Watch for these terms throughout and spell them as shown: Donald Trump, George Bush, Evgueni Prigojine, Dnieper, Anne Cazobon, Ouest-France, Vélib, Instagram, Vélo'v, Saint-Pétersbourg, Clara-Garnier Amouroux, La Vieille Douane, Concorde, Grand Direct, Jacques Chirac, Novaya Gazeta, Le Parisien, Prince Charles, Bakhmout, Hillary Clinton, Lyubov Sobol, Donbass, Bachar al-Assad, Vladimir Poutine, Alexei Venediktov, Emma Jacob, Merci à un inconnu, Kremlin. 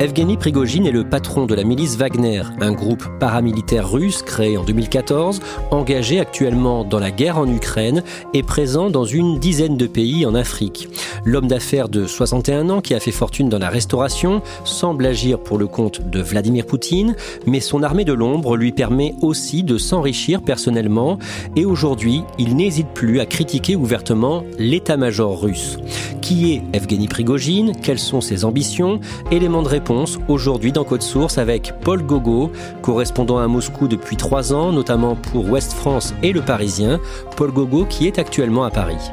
Evgueni Prigojine est le patron de la milice Wagner, un groupe paramilitaire russe créé en 2014, engagé actuellement dans la guerre en Ukraine et présent dans une dizaine de pays en Afrique. L'homme d'affaires de 61 ans qui a fait fortune dans la restauration semble agir pour le compte de Vladimir Poutine, mais son armée de l'ombre lui permet aussi de s'enrichir personnellement et aujourd'hui, il n'hésite plus à critiquer ouvertement l'état-major russe. Qui est Evgueni Prigojine ? Quelles sont ses ambitions ? Éléments de réponse aujourd'hui dans Code Source avec Paul Gogo, correspondant à Moscou depuis 3 ans, notamment pour Ouest-France et Le Parisien. Paul Gogo qui est actuellement à Paris.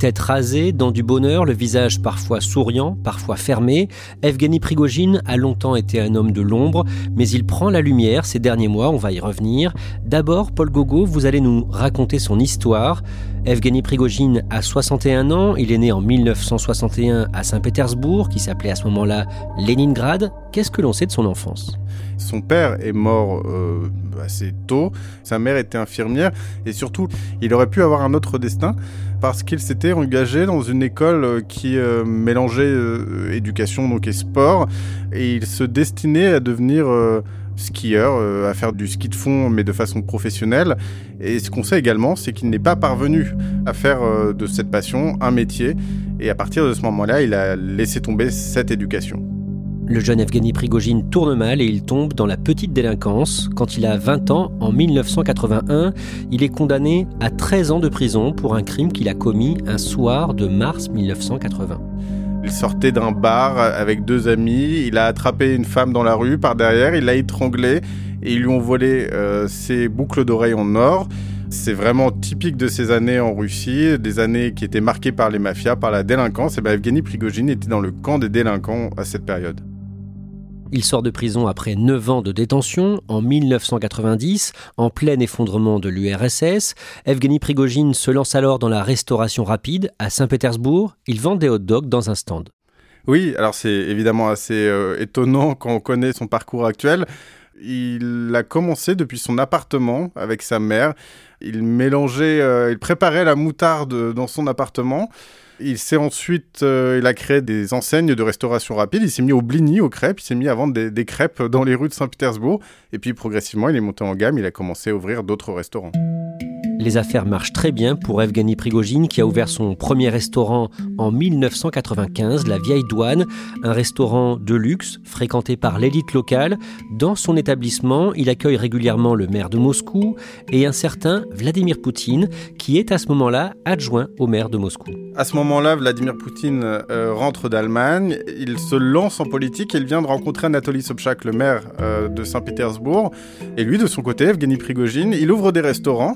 Tête rasée, dents du bonheur, le visage parfois souriant, parfois fermé, Evgueni Prigojine a longtemps été un homme de l'ombre, mais il prend la lumière ces derniers mois, on va y revenir. D'abord, Paul Gogo, vous allez nous raconter son histoire. Evgueni Prigojine a 61 ans, il est né en 1961 à Saint-Pétersbourg, qui s'appelait à ce moment-là Leningrad. Qu'est-ce que l'on sait de son enfance ? Son père est mort assez tôt, sa mère était infirmière et surtout, il aurait pu avoir un autre destin parce qu'il s'était engagé dans une école qui mélangeait éducation donc, et sport et il se destinait à devenir... skieur, à faire du ski de fond mais de façon professionnelle. Et ce qu'on sait également, c'est qu'il n'est pas parvenu à faire de cette passion un métier. Et à partir de ce moment-là, il a laissé tomber cette éducation. Le jeune Evgueni Prigojine tourne mal et il tombe dans la petite délinquance. Quand il a 20 ans, en 1981, il est condamné à 13 ans de prison pour un crime qu'il a commis un soir de mars 1980. Il sortait d'un bar avec 2 amis, il a attrapé une femme dans la rue par derrière, il l'a étranglée et ils lui ont volé ses boucles d'oreilles en or. C'est vraiment typique de ces années en Russie, des années qui étaient marquées par les mafias, par la délinquance. Et bien Evgueni Prigojine était dans le camp des délinquants à cette période. Il sort de prison après 9 ans de détention, en 1990, en plein effondrement de l'URSS. Evgueni Prigojine se lance alors dans la restauration rapide à Saint-Pétersbourg. Il vend des hot-dogs dans un stand. Oui, alors c'est évidemment assez étonnant quand on connaît son parcours actuel. Il a commencé depuis son appartement avec sa mère. Il mélangeait, il préparait la moutarde dans son appartement. Il s'est ensuite, il a créé des enseignes de restauration rapide, il s'est mis au blini, aux crêpes, il s'est mis à vendre des crêpes dans les rues de Saint-Pétersbourg. Et puis progressivement, il est monté en gamme, il a commencé à ouvrir d'autres restaurants. Les affaires marchent très bien pour Evgueni Prigojine qui a ouvert son premier restaurant en 1995, La Vieille Douane, un restaurant de luxe fréquenté par l'élite locale. Dans son établissement, il accueille régulièrement le maire de Moscou et un certain Vladimir Poutine qui est à ce moment-là adjoint au maire de Moscou. À ce moment-là, Vladimir Poutine rentre d'Allemagne, il se lance en politique et il vient de rencontrer Anatoli Sobchak, le maire de Saint-Pétersbourg. Et lui, de son côté, Evgueni Prigojine, il ouvre des restaurants.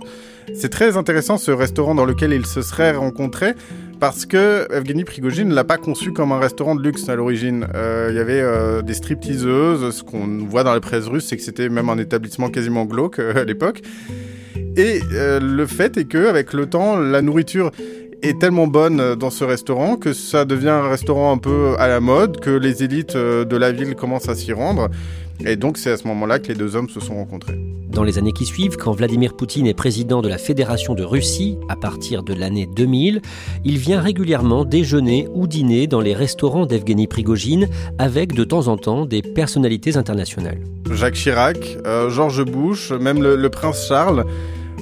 C'est très intéressant ce restaurant dans lequel ils se seraient rencontrés parce que Evgueni Prigojine ne l'a pas conçu comme un restaurant de luxe à l'origine. Il y avait des stripteaseuses, ce qu'on voit dans la presse russe, c'est que c'était même un établissement quasiment glauque à l'époque. Et le fait est qu'avec le temps, la nourriture est tellement bonne dans ce restaurant que ça devient un restaurant un peu à la mode, que les élites de la ville commencent à s'y rendre. Et donc c'est à ce moment-là que les 2 hommes se sont rencontrés. Dans les années qui suivent, quand Vladimir Poutine est président de la Fédération de Russie, à partir de l'année 2000, il vient régulièrement déjeuner ou dîner dans les restaurants d'Evgueni Prigojine avec de temps en temps des personnalités internationales. Jacques Chirac, George Bush, même le Prince Charles.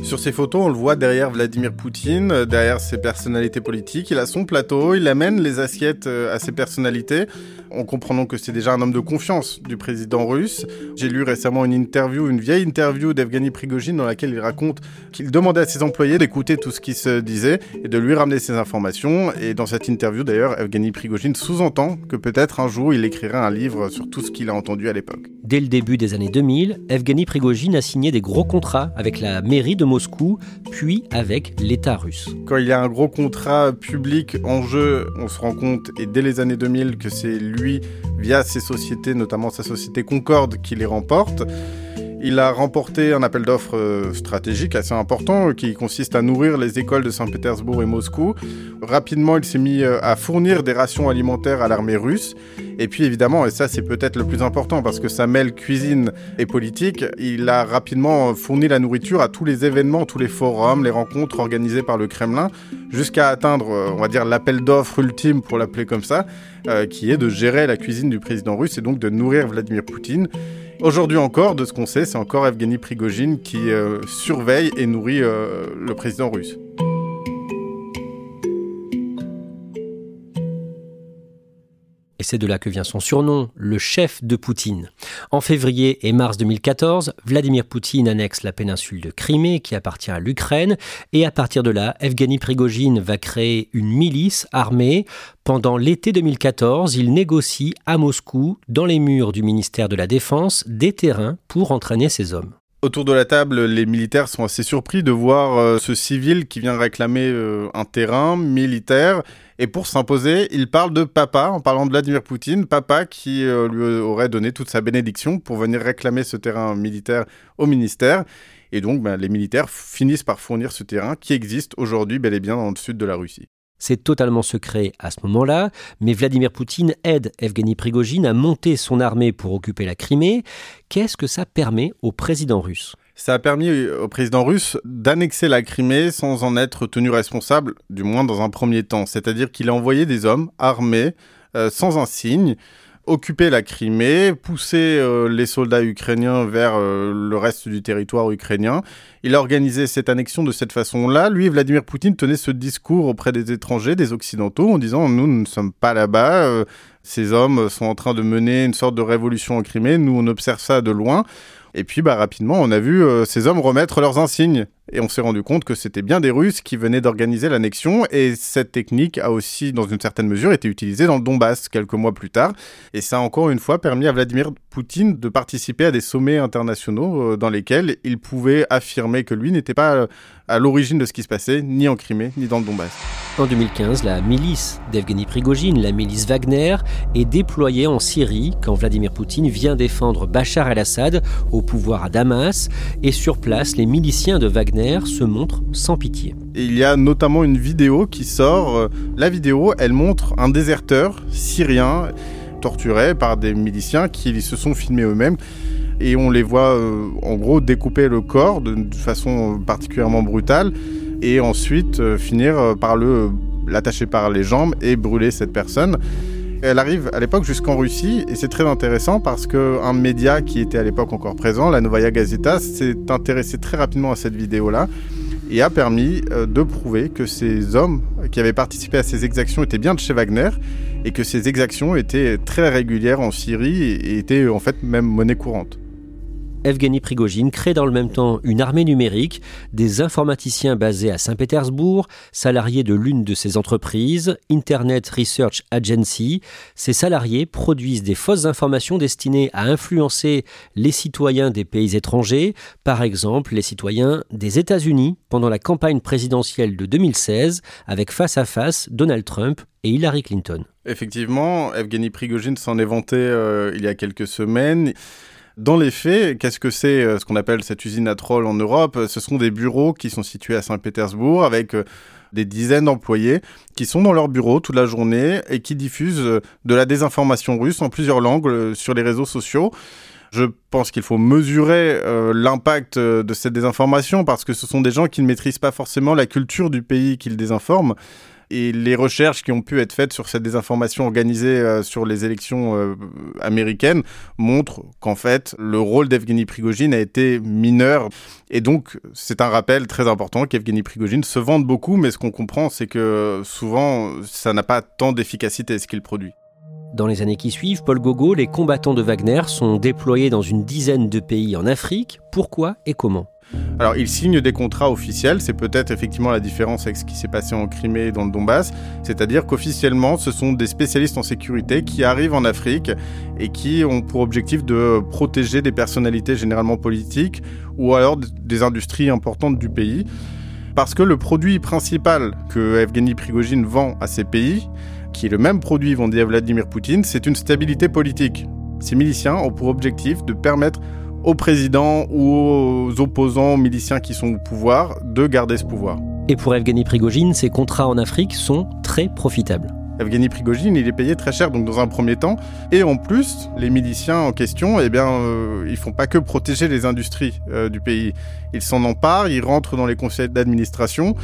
Sur ces photos, on le voit derrière Vladimir Poutine, derrière ses personnalités politiques. Il a son plateau, il amène les assiettes à ses personnalités, en comprenant que c'est déjà un homme de confiance du président russe. J'ai lu récemment une vieille interview d'Evgueni Prigojine dans laquelle il raconte qu'il demandait à ses employés d'écouter tout ce qui se disait et de lui ramener ses informations. Et dans cette interview, d'ailleurs, Evgueni Prigojine sous-entend que peut-être un jour, il écrirait un livre sur tout ce qu'il a entendu à l'époque. Dès le début des années 2000, Evgueni Prigojine a signé des gros contrats avec la mairie de Moscou, puis avec l'État russe. Quand il y a un gros contrat public en jeu, on se rend compte, et dès les années 2000, que c'est lui, via ses sociétés, notamment sa société Concorde, qui les remporte. Il a remporté un appel d'offres stratégique assez important qui consiste à nourrir les écoles de Saint-Pétersbourg et Moscou. Rapidement, il s'est mis à fournir des rations alimentaires à l'armée russe. Et puis évidemment, et ça c'est peut-être le plus important parce que ça mêle cuisine et politique, il a rapidement fourni la nourriture à tous les événements, tous les forums, les rencontres organisées par le Kremlin, jusqu'à atteindre, on va dire, l'appel d'offres ultime, pour l'appeler comme ça, qui est de gérer la cuisine du président russe et donc de nourrir Vladimir Poutine. Aujourd'hui encore, de ce qu'on sait, c'est encore Evgueni Prigojine qui surveille et nourrit le président russe. Et c'est de là que vient son surnom, le chef de Poutine. En février et mars 2014, Vladimir Poutine annexe la péninsule de Crimée, qui appartient à l'Ukraine. Et à partir de là, Evgueni Prigojine va créer une milice armée. Pendant l'été 2014, il négocie à Moscou, dans les murs du ministère de la Défense, des terrains pour entraîner ses hommes. Autour de la table, les militaires sont assez surpris de voir ce civil qui vient réclamer un terrain militaire. Et pour s'imposer, il parle de papa, en parlant de Vladimir Poutine, papa qui lui aurait donné toute sa bénédiction pour venir réclamer ce terrain militaire au ministère. Et donc, les militaires finissent par fournir ce terrain qui existe aujourd'hui bel et bien dans le sud de la Russie. C'est totalement secret à ce moment-là, mais Vladimir Poutine aide Evgueni Prigojine à monter son armée pour occuper la Crimée. Qu'est-ce que ça permet au président russe ? Ça a permis au président russe d'annexer la Crimée sans en être tenu responsable, du moins dans un premier temps. C'est-à-dire qu'il a envoyé des hommes armés, sans insigne, occuper la Crimée, pousser les soldats ukrainiens vers le reste du territoire ukrainien. Il a organisé cette annexion de cette façon-là. Lui, Vladimir Poutine, tenait ce discours auprès des étrangers, des Occidentaux, en disant « Nous ne sommes pas là-bas, ces hommes sont en train de mener une sorte de révolution en Crimée, nous on observe ça de loin ». Et puis rapidement, on a vu ces hommes remettre leurs insignes. Et on s'est rendu compte que c'était bien des Russes qui venaient d'organiser l'annexion. Et cette technique a aussi, dans une certaine mesure, été utilisée dans le Donbass quelques mois plus tard. Et ça a encore une fois permis à Vladimir Poutine de participer à des sommets internationaux dans lesquels il pouvait affirmer que lui n'était pas à l'origine de ce qui se passait, ni en Crimée, ni dans le Donbass. En 2015, la milice d'Evgueni Prigojine, la milice Wagner, est déployée en Syrie quand Vladimir Poutine vient défendre Bachar al-Assad au pouvoir à Damas. Et sur place, les miliciens de Wagner se montrent sans pitié. Il y a notamment une vidéo qui sort. La vidéo, elle montre un déserteur syrien torturé par des miliciens qui se sont filmés eux-mêmes. Et on les voit, en gros, découper le corps de façon particulièrement brutale. Et ensuite finir par l'attacher par les jambes et brûler cette personne. Elle arrive à l'époque jusqu'en Russie et c'est très intéressant parce qu'un média qui était à l'époque encore présent, la Novaya Gazeta, s'est intéressé très rapidement à cette vidéo-là et a permis de prouver que ces hommes qui avaient participé à ces exactions étaient bien de chez Wagner et que ces exactions étaient très régulières en Syrie et étaient en fait même monnaie courante. Evgueni Prigojine crée dans le même temps une armée numérique, des informaticiens basés à Saint-Pétersbourg, salariés de l'une de ses entreprises, Internet Research Agency. Ces salariés produisent des fausses informations destinées à influencer les citoyens des pays étrangers, par exemple les citoyens des États-Unis pendant la campagne présidentielle de 2016 avec face à face Donald Trump et Hillary Clinton. Effectivement, Evgueni Prigojine s'en est vanté il y a quelques semaines. Dans les faits, qu'est-ce que c'est ce qu'on appelle cette usine à trolls en Europe ? Ce sont des bureaux qui sont situés à Saint-Pétersbourg avec des dizaines d'employés qui sont dans leur bureau toute la journée et qui diffusent de la désinformation russe en plusieurs langues sur les réseaux sociaux. Je pense qu'il faut mesurer l'impact de cette désinformation parce que ce sont des gens qui ne maîtrisent pas forcément la culture du pays qu'ils désinforment. Et les recherches qui ont pu être faites sur cette désinformation organisée sur les élections américaines montrent qu'en fait, le rôle d'Evgueni Prigojine a été mineur. Et donc, c'est un rappel très important qu'Evgueni Prigojine se vante beaucoup, mais ce qu'on comprend, c'est que souvent, ça n'a pas tant d'efficacité, ce qu'il produit. Dans les années qui suivent, Paul Gogo, les combattants de Wagner sont déployés dans une dizaine de pays en Afrique. Pourquoi et comment ? Alors, ils signent des contrats officiels, c'est peut-être effectivement la différence avec ce qui s'est passé en Crimée et dans le Donbass, c'est-à-dire qu'officiellement, ce sont des spécialistes en sécurité qui arrivent en Afrique et qui ont pour objectif de protéger des personnalités généralement politiques ou alors des industries importantes du pays. Parce que le produit principal que Evgueni Prigojine vend à ces pays, qui est le même produit vendu à Vladimir Poutine, c'est une stabilité politique. Ces miliciens ont pour objectif de permettre au président ou aux opposants miliciens qui sont au pouvoir de garder ce pouvoir. Et pour Evgueni Prigojine, ces contrats en Afrique sont très profitables. Evgueni Prigojine, il est payé très cher donc dans un premier temps. Et en plus, les miliciens en question, ils font pas que protéger les industries du pays. Ils s'en emparent, ils rentrent dans les conseils d'administration.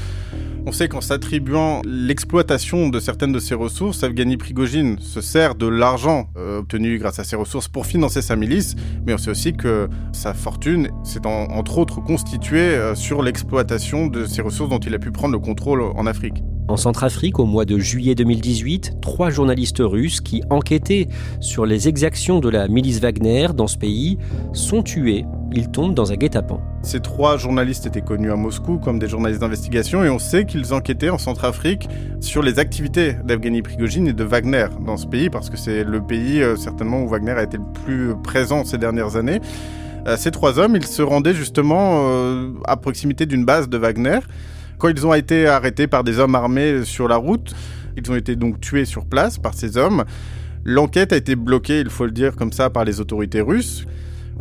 On sait qu'en s'attribuant l'exploitation de certaines de ses ressources, Evgueni Prigojine se sert de l'argent obtenu grâce à ses ressources pour financer sa milice, mais on sait aussi que sa fortune s'est entre autres constituée sur l'exploitation de ces ressources dont il a pu prendre le contrôle en Afrique. En Centrafrique, au mois de juillet 2018, 3 journalistes russes qui enquêtaient sur les exactions de la milice Wagner dans ce pays sont tués. Ils tombent dans un guet-apens. Ces 3 journalistes étaient connus à Moscou comme des journalistes d'investigation et on sait qu'ils enquêtaient en Centrafrique sur les activités d'Evgueni Prigojine et de Wagner dans ce pays parce que c'est le pays certainement où Wagner a été le plus présent ces dernières années. Ces 3 hommes, ils se rendaient justement à proximité d'une base de Wagner. Quand ils ont été arrêtés par des hommes armés sur la route, ils ont été donc tués sur place par ces hommes. L'enquête a été bloquée, il faut le dire comme ça, par les autorités russes.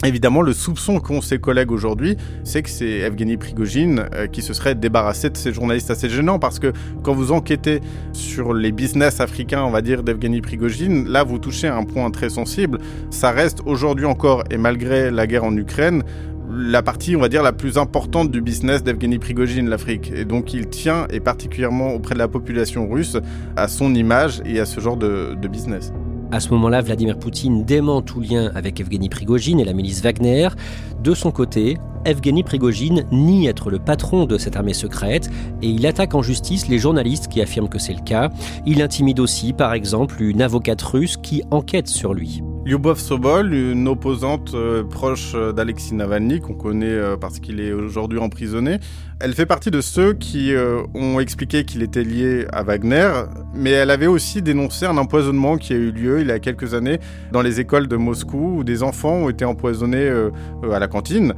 Évidemment, le soupçon qu'ont ses collègues aujourd'hui, c'est que c'est Evgueni Prigojine qui se serait débarrassé de ces journalistes assez gênants, parce que quand vous enquêtez sur les business africains, on va dire, d'Evgueni Prigojine, là, vous touchez à un point très sensible. Ça reste aujourd'hui encore, et malgré la guerre en Ukraine, la partie, on va dire, la plus importante du business d'Evgueni Prigojine, l'Afrique. Et donc, il tient, et particulièrement auprès de la population russe, à son image et à ce genre de business. À ce moment-là, Vladimir Poutine dément tout lien avec Evgueni Prigojine et la milice Wagner. De son côté, Evgueni Prigojine nie être le patron de cette armée secrète et il attaque en justice les journalistes qui affirment que c'est le cas. Il intimide aussi, par exemple, une avocate russe qui enquête sur lui. Lyubov Sobol, une opposante proche d'Alexeï Navalny, qu'on connaît parce qu'il est aujourd'hui emprisonné, elle fait partie de ceux qui ont expliqué qu'il était lié à Wagner, mais elle avait aussi dénoncé un empoisonnement qui a eu lieu il y a quelques années dans les écoles de Moscou, où des enfants ont été empoisonnés à la cantine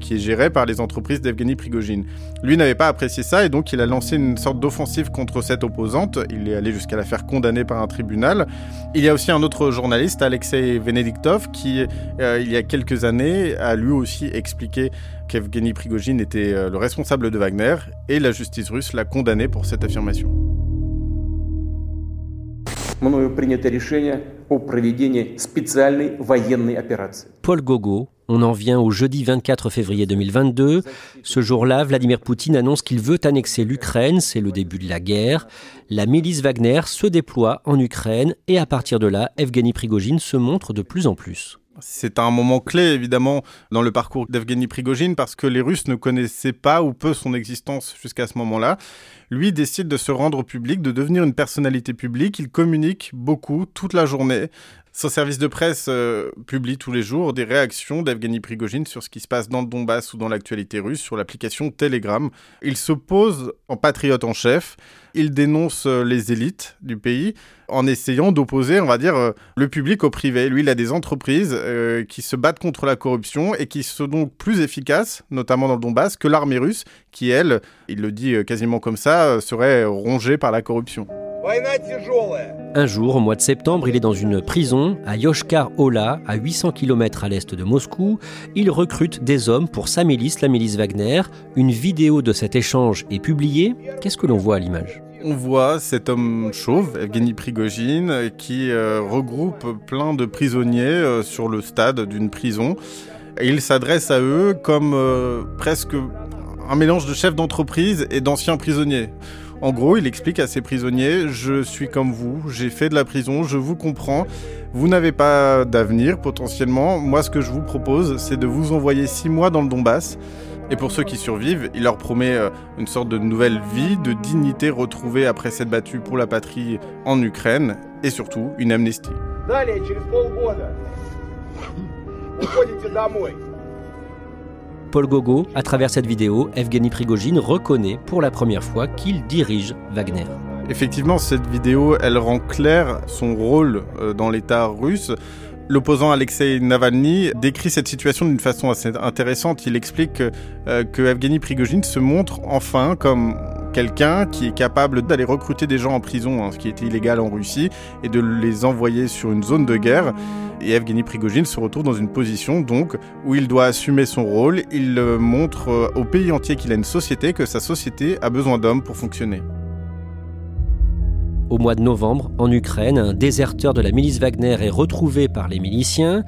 qui est gérée par les entreprises d'Evgueni Prigojine. Lui n'avait pas apprécié ça et donc il a lancé une sorte d'offensive contre cette opposante. Il est allé jusqu'à la faire condamner par un tribunal. Il y a aussi un autre journaliste, Alexei Venediktov, qui, il y a quelques années, a lui aussi expliqué qu'Evgueni Prigojine était le responsable de Wagner et la justice russe l'a condamné pour cette affirmation. Paul Gogo, on en vient au jeudi 24 février 2022. Ce jour-là, Vladimir Poutine annonce qu'il veut annexer l'Ukraine, c'est le début de la guerre. La milice Wagner se déploie en Ukraine et à partir de là, Evgueni Prigojine se montre de plus en plus. C'est un moment clé, évidemment, dans le parcours d'Evgueni Prigojine parce que les Russes ne connaissaient pas ou peu son existence jusqu'à ce moment-là. Lui décide de se rendre au public, de devenir une personnalité publique. Il communique beaucoup, toute la journée. Son service de presse publie tous les jours des réactions d'Evgueni Prigojine sur ce qui se passe dans le Donbass ou dans l'actualité russe, sur l'application Telegram. Il se pose en patriote en chef. Il dénonce les élites du pays en essayant d'opposer, on va dire, le public au privé. Lui, il a des entreprises qui se battent contre la corruption et qui sont donc plus efficaces, notamment dans le Donbass, que l'armée russe, qui, elle, il le dit quasiment comme ça, serait rongée par la corruption. Un jour, au mois de septembre, il est dans une prison à Yoshkar-Ola, à 800 km à l'est de Moscou. Il recrute des hommes pour sa milice, la milice Wagner. Une vidéo de cet échange est publiée. Qu'est-ce que l'on voit à l'image ? on voit cet homme chauve, Evgueni Prigojine, qui regroupe plein de prisonniers sur le stade d'une prison. Et il s'adresse à eux comme presque un mélange de chef d'entreprise et d'anciens prisonniers. En gros, il explique à ses prisonniers « Je suis comme vous, j'ai fait de la prison, je vous comprends, vous n'avez pas d'avenir potentiellement. Moi, ce que je vous propose, c'est de vous envoyer 6 mois dans le Donbass. » Et pour ceux qui survivent, il leur promet une sorte de nouvelle vie, de dignité retrouvée après s'être battu pour la patrie en Ukraine, et surtout une amnistie. Paul Gogo, à travers cette vidéo, Evgueni Prigojine reconnaît pour la première fois qu'il dirige Wagner. Effectivement, cette vidéo, elle rend clair son rôle dans l'État russe. L'opposant Alexeï Navalny décrit cette situation d'une façon assez intéressante. Il explique que Evgueni Prigojine se montre enfin comme quelqu'un qui est capable d'aller recruter des gens en prison, ce qui était illégal en Russie, et de les envoyer sur une zone de guerre. Et Evgueni Prigojine se retrouve dans une position donc où il doit assumer son rôle. Il montre au pays entier qu'il a une société, que sa société a besoin d'hommes pour fonctionner. Au mois de novembre, en Ukraine, un déserteur de la milice Wagner est retrouvé par les miliciens.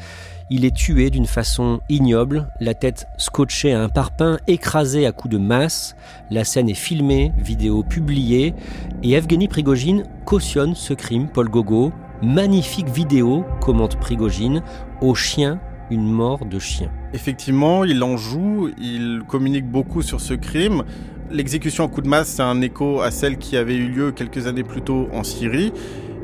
Il est tué d'une façon ignoble, la tête scotchée à un parpaing, écrasée à coups de masse. La scène est filmée, vidéo publiée. Et Evgueni Prigojine cautionne ce crime, Paul Gogo. « Magnifique vidéo », commente Prigojine, « au chien, une mort de chien ». Effectivement, il en joue, il communique beaucoup sur ce crime. L'exécution en coup de masse, c'est un écho à celle qui avait eu lieu quelques années plus tôt en Syrie.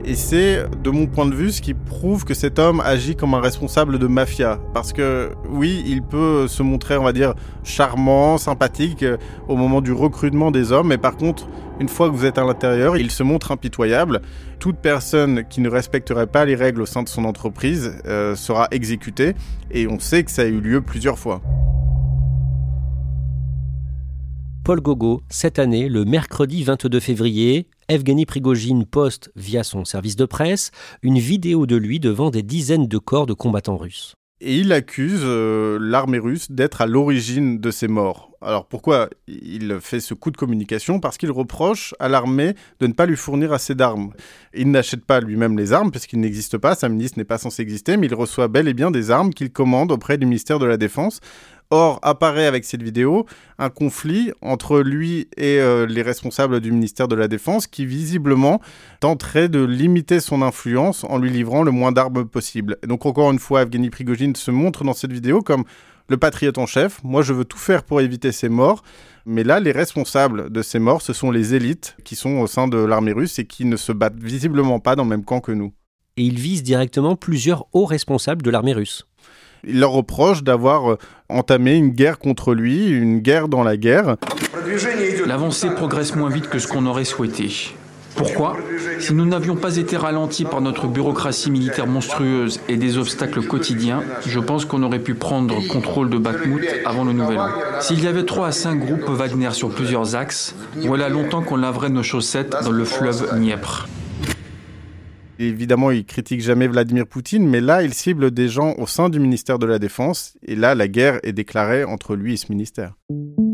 Et c'est, de mon point de vue, ce qui prouve que cet homme agit comme un responsable de mafia. Parce que, oui, il peut se montrer, on va dire, charmant, sympathique au moment du recrutement des hommes. Mais par contre, une fois que vous êtes à l'intérieur, il se montre impitoyable. Toute personne qui ne respecterait pas les règles au sein de son entreprise sera exécutée. Et on sait que ça a eu lieu plusieurs fois. Paul Gogo, cette année, le mercredi 22 février, Evgueni Prigojine poste, via son service de presse, une vidéo de lui devant des dizaines de corps de combattants russes. Et il accuse l'armée russe d'être à l'origine de ces morts. Alors pourquoi il fait ce coup de communication ? Parce qu'il reproche à l'armée de ne pas lui fournir assez d'armes. Il n'achète pas lui-même les armes, parce qu'il n'existe pas, sa milice n'est pas censée exister, mais il reçoit bel et bien des armes qu'il commande auprès du ministère de la Défense. Or, apparaît avec cette vidéo un conflit entre lui et les responsables du ministère de la Défense qui, visiblement, tenterait de limiter son influence en lui livrant le moins d'armes possible. Et donc, encore une fois, Evgueni Prigojine se montre dans cette vidéo comme le patriote en chef. Moi, je veux tout faire pour éviter ces morts. Mais là, les responsables de ces morts, ce sont les élites qui sont au sein de l'armée russe et qui ne se battent visiblement pas dans le même camp que nous. Et il vise directement plusieurs hauts responsables de l'armée russe. Il leur reproche d'avoir entamé une guerre contre lui, une guerre dans la guerre. L'avancée progresse moins vite que ce qu'on aurait souhaité. Pourquoi ? Si nous n'avions pas été ralentis par notre bureaucratie militaire monstrueuse et des obstacles quotidiens, je pense qu'on aurait pu prendre contrôle de Bakhmout avant le nouvel an. S'il y avait 3 à 5 groupes Wagner sur plusieurs axes, voilà longtemps qu'on laverait nos chaussettes dans le fleuve Dnieper. Évidemment, il critique jamais Vladimir Poutine, mais là, il cible des gens au sein du ministère de la Défense. Et là, la guerre est déclarée entre lui et ce ministère.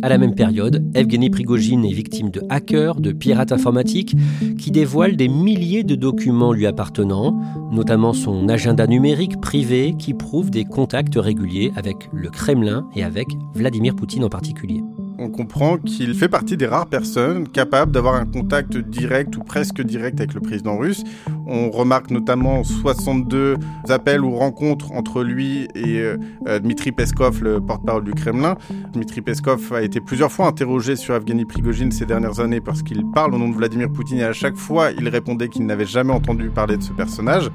À la même période, Evgueni Prigojine est victime de hackers, de pirates informatiques, qui dévoilent des milliers de documents lui appartenant, notamment son agenda numérique privé, qui prouve des contacts réguliers avec le Kremlin et avec Vladimir Poutine en particulier. On comprend qu'il fait partie des rares personnes capables d'avoir un contact direct ou presque direct avec le président russe. On remarque notamment 62 appels ou rencontres entre lui et Dmitri Peskov, le porte-parole du Kremlin. Dmitri Peskov a été plusieurs fois interrogé sur Evgueni Prigojine ces dernières années parce qu'il parle au nom de Vladimir Poutine et à chaque fois, il répondait qu'il n'avait jamais entendu parler de ce personnage.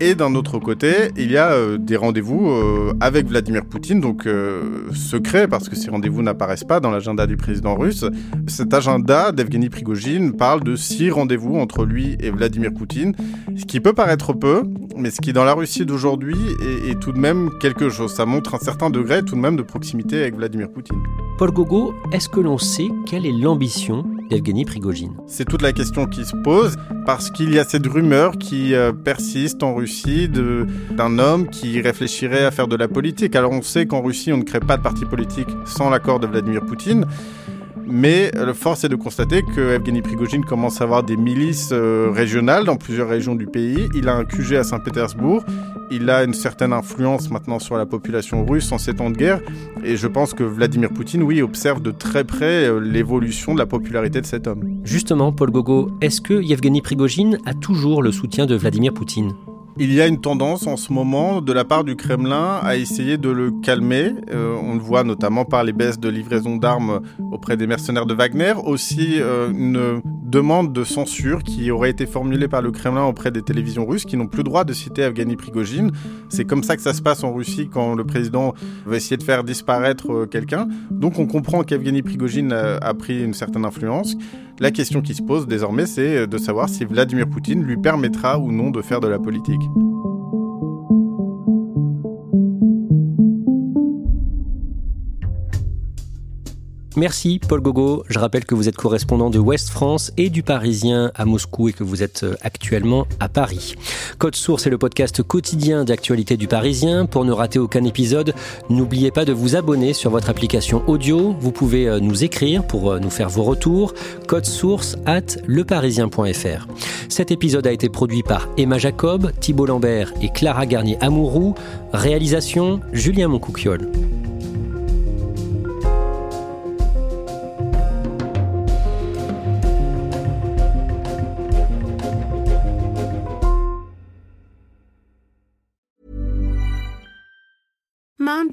Et d'un autre côté, il y a des rendez-vous avec Vladimir Poutine, donc secrets, parce que ces rendez-vous n'apparaissent pas dans l'agenda du président russe. Cet agenda d'Evgueni Prigojine parle de 6 rendez-vous entre lui et Vladimir Poutine, ce qui peut paraître peu, mais ce qui dans la Russie d'aujourd'hui est tout de même quelque chose. Ça montre un certain degré tout de même de proximité avec Vladimir Poutine. Paul Gogo, est-ce que l'on sait quelle est l'ambition d'Evgueni Prigojine ? C'est toute la question qui se pose, parce qu'il y a cette rumeur qui persiste en Russie d'un homme qui réfléchirait à faire de la politique. Alors on sait qu'en Russie, on ne crée pas de parti politique sans l'accord de Vladimir Poutine. Mais force est de constater que Evgueni Prigojine commence à avoir des milices régionales dans plusieurs régions du pays. Il a un QG à Saint-Pétersbourg. Il a une certaine influence maintenant sur la population russe en ces temps de guerre. Et je pense que Vladimir Poutine, oui, observe de très près l'évolution de la popularité de cet homme. Justement, Paul Gogo, est-ce que Evgueni Prigojine a toujours le soutien de Vladimir Poutine ? Il y a une tendance en ce moment de la part du Kremlin à essayer de le calmer. On le voit notamment par les baisses de livraison d'armes auprès des mercenaires de Wagner. Aussi une demande de censure qui aurait été formulée par le Kremlin auprès des télévisions russes qui n'ont plus le droit de citer Evgueni Prigojine. C'est comme ça que ça se passe en Russie quand le président va essayer de faire disparaître quelqu'un. Donc on comprend qu'Evgueni Prigojine a pris une certaine influence. La question qui se pose désormais, c'est de savoir si Vladimir Poutine lui permettra ou non de faire de la politique. Merci Paul Gogo. Je rappelle que vous êtes correspondant de Ouest-France et du Parisien à Moscou et que vous êtes actuellement à Paris. Code Source est le podcast quotidien d'actualité du Parisien. Pour ne rater aucun épisode, n'oubliez pas de vous abonner sur votre application audio. Vous pouvez nous écrire pour nous faire vos retours. codesource@leparisien.fr. Cet épisode a été produit par Emma Jacob, Thibault Lambert et Clara Garnier-Amouroux. Réalisation, Julien Moncouquiole. Mom